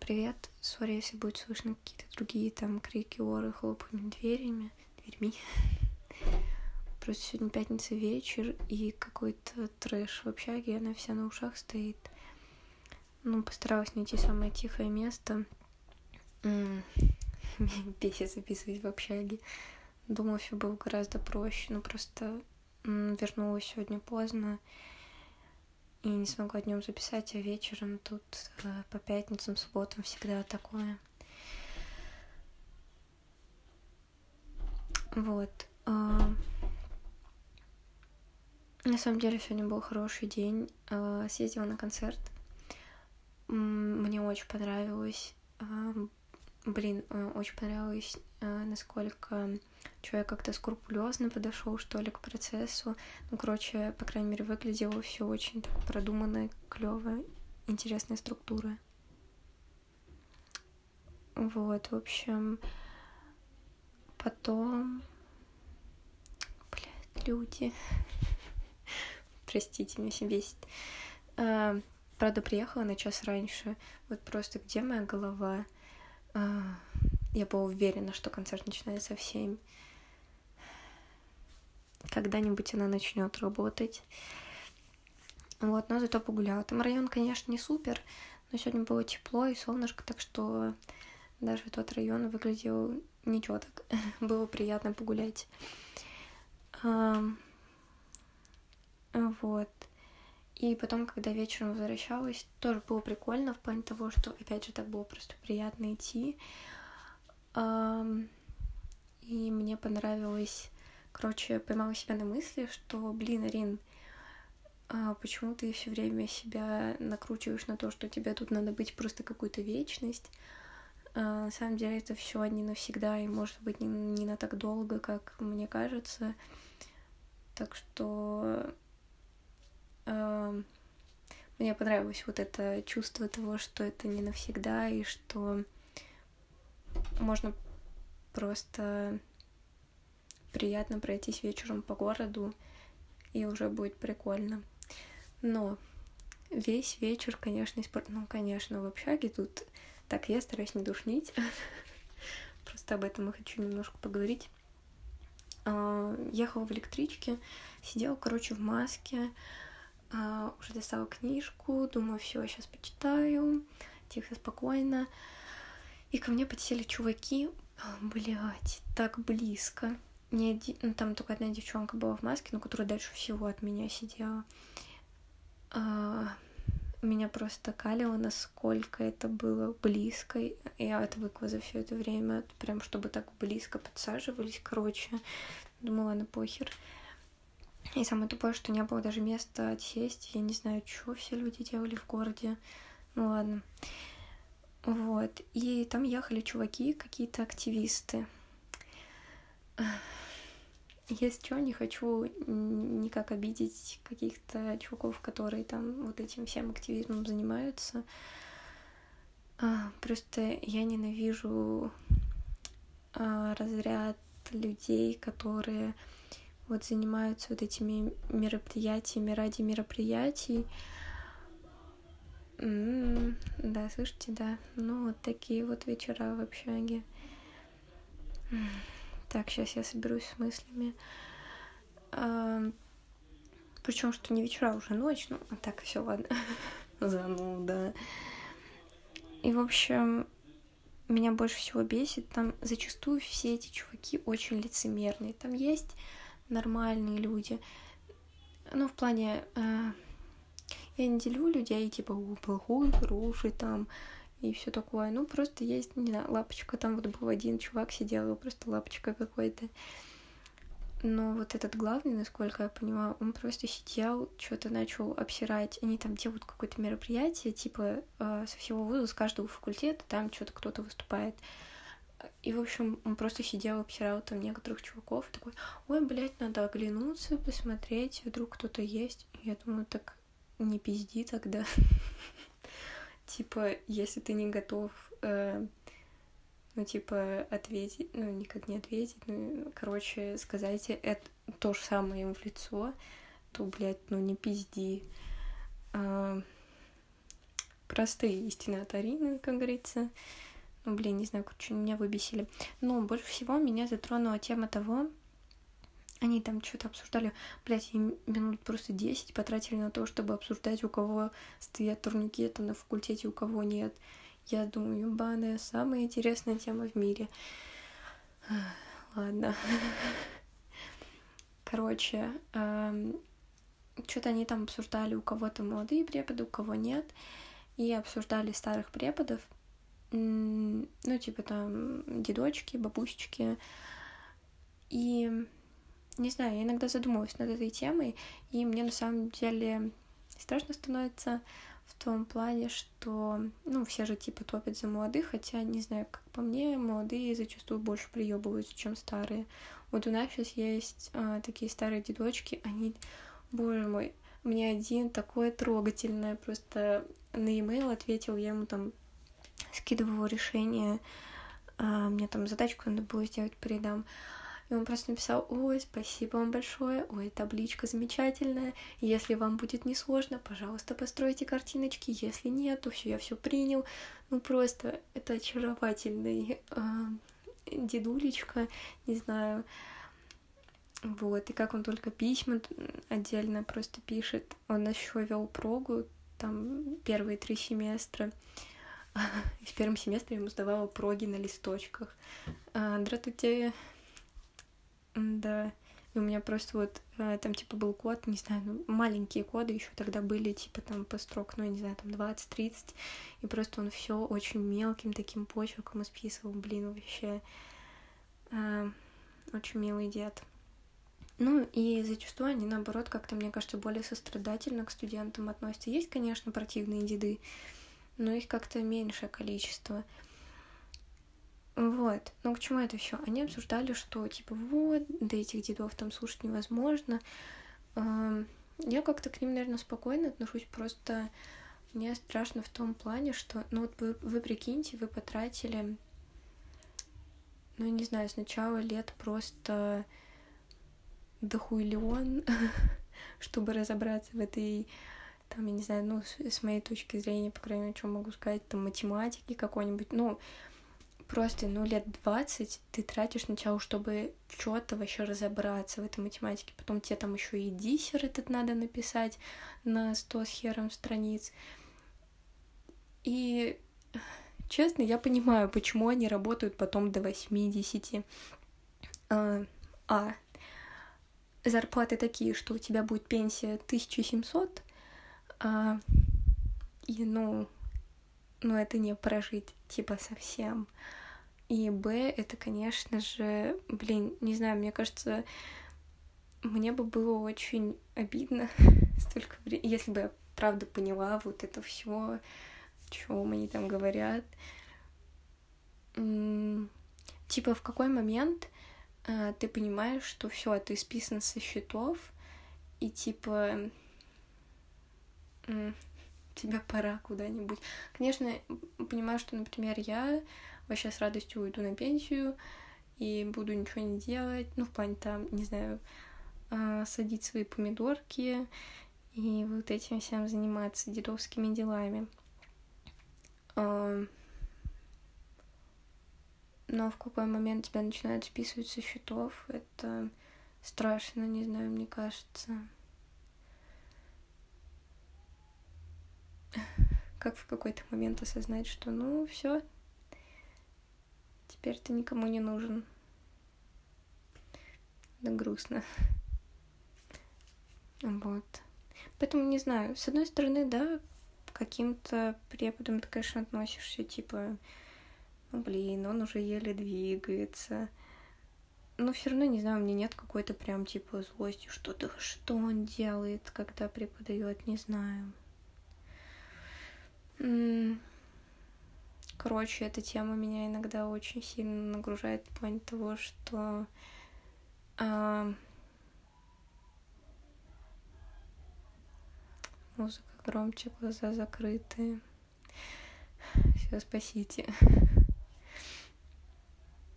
Привет, сори, если будет слышно какие-то другие там крики, оры, хлопанье дверьми. Просто сегодня пятница вечер, и какой-то трэш в общаге, она вся на ушах стоит. Постаралась найти самое тихое место. Меня бесит записывать в общаге. Думала, все было гораздо проще, но просто вернулась сегодня поздно и не смогла днем записать, а вечером тут по пятницам, субботам всегда такое. Вот. На самом деле сегодня был хороший день. Съездила на концерт. Мне очень понравилось. Очень понравилось, насколько человек как-то скрупулезно подошел, что ли, к процессу. По крайней мере, выглядело все очень так продуманно, клево, интересная структура. Вот, в общем, потом... люди. Простите, меня все бесит. Правда, приехала на час раньше. Вот просто где моя голова? Я была уверена, что концерт начинается в 7. Когда-нибудь она начнет работать. Вот, но зато погуляла. Там район, конечно, не супер, но сегодня было тепло и солнышко, так что даже тот район выглядел ничего так. Было приятно погулять. Вот. И потом, когда вечером возвращалась, тоже было прикольно в плане того, что, опять же, так было просто приятно идти. И мне понравилось... поймала себя на мысли, что, Арин, почему ты все время себя накручиваешь на то, что тебе тут надо быть просто какую-то вечность? На самом деле это все не навсегда, и, может быть, не на так долго, как мне кажется. Так что... мне понравилось вот это чувство того, что это не навсегда, и что можно просто приятно пройтись вечером по городу, и уже будет прикольно. Но весь вечер, конечно, в общаге тут... Так, я стараюсь не душнить, просто об этом я хочу немножко поговорить. Ехала в электричке, сидела, в маске. Уже достала книжку, думаю, все, я сейчас почитаю, тихо, спокойно. И ко мне подсели чуваки, так близко. Там только одна девчонка была в маске, которая дальше всего от меня сидела. Меня просто калило, насколько это было близко. Я отвыкла за все это время, прям чтобы так близко подсаживались, Думала, на похер. И самое тупое, что не было даже места отсесть. Я не знаю, что все люди делали в городе. Вот. И там ехали чуваки, какие-то активисты. Если что, не хочу никак обидеть каких-то чуваков, которые там вот этим всем активизмом занимаются. Просто я ненавижу разряд людей, которые занимаются этими мероприятиями ради мероприятий. Да, слышите, да. Такие вечера в общаге. Так, сейчас я соберусь с мыслями. Причем, что не вечера, уже ночь. Так, все, ладно. Зануда. И, в общем, меня больше всего бесит. Там зачастую все эти чуваки очень лицемерные. Там есть нормальные люди. В плане... я не делю людей, плохой, хороший, и все такое. Просто есть, не знаю, лапочка. Там был один чувак сидел, просто лапочка какой-то. Но этот главный, насколько я поняла, он просто сидел, что-то начал обсирать. Они там делают какое-то мероприятие, со всего вуза, с каждого факультета, там что-то кто-то выступает. И, в общем, он просто сидел, обсирал там некоторых чуваков. Такой, надо оглянуться, посмотреть, вдруг кто-то есть. Я думаю, так не пизди тогда. Если ты не готов, ответить, никак не ответить, сказать это то же самое им в лицо, то, не пизди. простые истины от Арины, как говорится. Блин, не знаю, короче, меня выбесили. Но больше всего меня затронула тема того, они там что-то обсуждали, блядь, минут просто 10 потратили на то, чтобы обсуждать, у кого стоят турникеты на факультете, у кого нет. Я думаю, ебаная, самая интересная тема в мире. Ладно. Короче, что-то они там обсуждали, у кого-то молодые преподы, у кого нет. И обсуждали старых преподов. Ну, типа там дедочки, бабусечки. И... не знаю, я иногда задумываюсь над этой темой, и мне на самом деле страшно становится в том плане, что, ну, все же типа топят за молодых, хотя, не знаю, как по мне, молодые зачастую больше приёбываются, чем старые. Вот у нас сейчас есть такие старые дедочки, они, боже мой, мне один такое трогательное, просто на e-mail ответил, я ему там скидывала решение, мне там задачку надо было сделать по рядам. И он просто написал: ой, спасибо вам большое, ой, табличка замечательная, если вам будет несложно, пожалуйста, постройте картиночки, если нет, то все, я все принял. Ну, просто это очаровательный дедулечка, не знаю, вот, и как он только письма отдельно просто пишет. Он еще вел прогу, там, первые 3 семестра. В первом семестре ему сдавала проги на листочках. Здравствуйте. Да, и у меня просто вот там типа был код, не знаю, ну, маленькие коды еще тогда были, типа там по строк, ну я не знаю, там 20-30, и просто он все очень мелким таким почерком исписывал, блин, вообще очень милый дед. Ну и зачастую они, наоборот, как-то, мне кажется, более сострадательно к студентам относятся. Есть, конечно, противные деды, но их как-то меньшее количество. Вот, но к чему это все? Они обсуждали, что типа вот, да этих дедов там слушать невозможно. Я как-то к ним, наверное, спокойно отношусь, просто мне страшно в том плане, что, ну вот вы прикиньте, вы потратили, ну не знаю, сначала лет просто дохуйлён, чтобы разобраться в этой... там, я не знаю, ну с моей точки зрения, по крайней мере, что могу сказать, там математики какой-нибудь, ну... Просто, ну, лет 20 ты тратишь сначала, чтобы что-то вообще разобраться в этой математике. Потом тебе там еще и диссер этот надо написать на 100 с хером страниц. И, честно, я понимаю, почему они работают потом до 80. Зарплаты такие, что у тебя будет пенсия 1700. И, ну, это не прожить, типа, совсем. И Б, это, конечно же, блин, не знаю, мне кажется, мне бы было очень обидно столько времени, если бы я правда поняла вот это все, о чем они там говорят. Типа, в какой момент ты понимаешь, что все, ты списан со счетов, и типа... тебя пора куда-нибудь. Конечно, понимаю, что, например, я вообще с радостью уйду на пенсию и буду ничего не делать, ну, в плане там, не знаю, садить свои помидорки и вот этим всем заниматься, дедовскими делами. Но в какой момент тебя начинают списывать со счетов, это страшно, не знаю, мне кажется... Как в какой-то момент осознать, что ну все, теперь ты никому не нужен. Да грустно. Вот. Поэтому не знаю. С одной стороны, да, каким-то преподам ты, конечно, относишься, типа, ну блин, он уже еле двигается. Но все равно, не знаю, у меня нет какой-то прям типа злости, что-то, что он делает, когда преподает, не знаю. Короче, эта тема меня иногда очень сильно нагружает в плане того, что музыка громче, глаза закрыты. Все, спасите.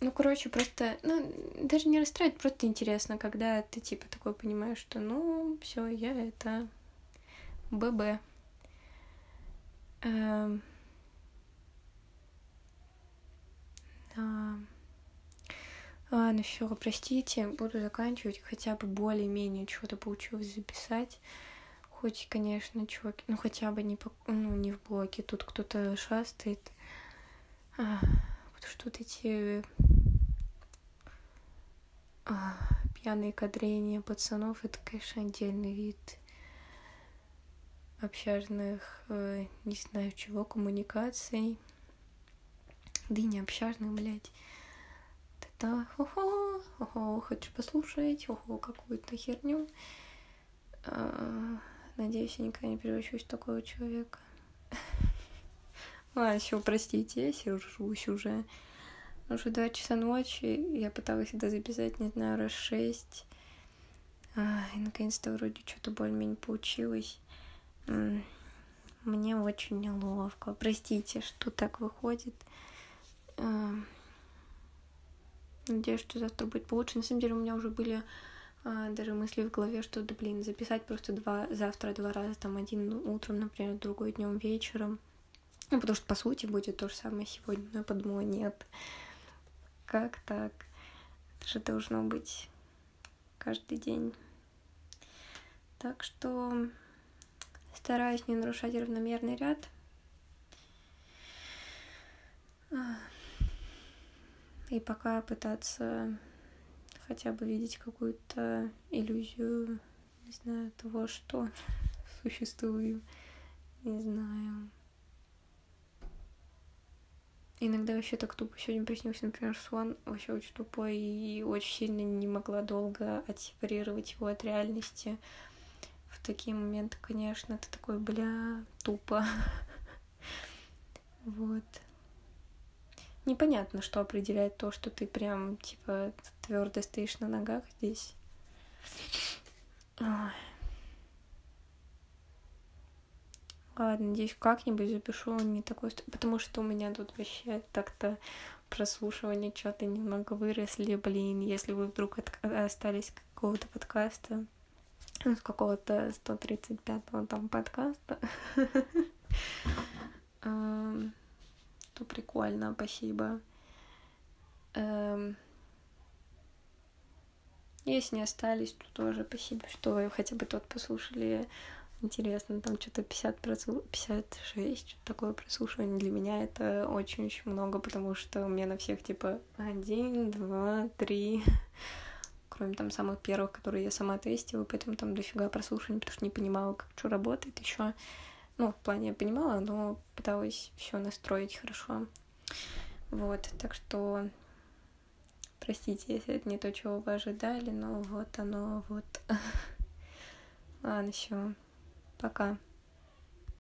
Ну, короче, просто, ну, даже не расстраивает, просто интересно, когда ты типа такой понимаешь, что ну, все, я это ББ. Да. Ладно, все, простите, буду заканчивать. Хотя бы более-менее чего-то получилось записать. Хоть, конечно, чуваки, ну хотя бы не в блоке. Тут кто-то шастает. Что-то эти пьяные кадрения пацанов, это, конечно, отдельный вид общажных, не знаю чего, коммуникаций. Да и не общажных, блядь. Да-да, хочу послушать, какую-то херню. Надеюсь, я никогда не превращусь в такого человека. Ладно, все, простите, я сержусь уже. Уже 2 часа ночи, я пыталась это записать, не знаю, раз 6. И наконец-то вроде что-то более-менее получилось. Мне очень неловко. Простите, что так выходит. Надеюсь, что завтра будет получше. На самом деле у меня уже были даже мысли в голове, что, да блин, записать просто завтра два раза, там один утром, например, другой днем, вечером. Ну, потому что, по сути, будет то же самое сегодня. Но я подумала, нет. Как так? Это же должно быть каждый день. Так что стараюсь не нарушать равномерный ряд. И пока пытаться хотя бы видеть какую-то иллюзию, не знаю, того, что существую. Не знаю. Иногда вообще так тупо. Сегодня приснился, например, сон вообще очень тупой, и очень сильно не могла долго отсепарировать его от реальности. В такие моменты, конечно, ты такой, бля, тупо. Вот. Непонятно, что определяет то, что ты прям, типа, твердо стоишь на ногах здесь. Ладно, надеюсь, как-нибудь запишу не такой... Потому что у меня тут вообще так-то прослушивания что-то немного выросли, блин. Если вы вдруг остались какого-то подкаста, ну, с какого-то 135-го там подкаста, то прикольно, спасибо. Если не остались, то тоже спасибо, что хотя бы тот послушали... Интересно, там что-то 56, что-то такое прослушивание. Для меня это очень-очень много, потому что у меня на всех, типа, 1, 2, 3. Кроме там самых первых, которые я сама тестила, поэтому там дофига прослушиваний, потому что не понимала, как что работает еще. Ну, в плане я понимала, но пыталась все настроить хорошо. Вот, так что... Простите, если это не то, чего вы ожидали, но вот оно, вот... Ладно, все. Пока.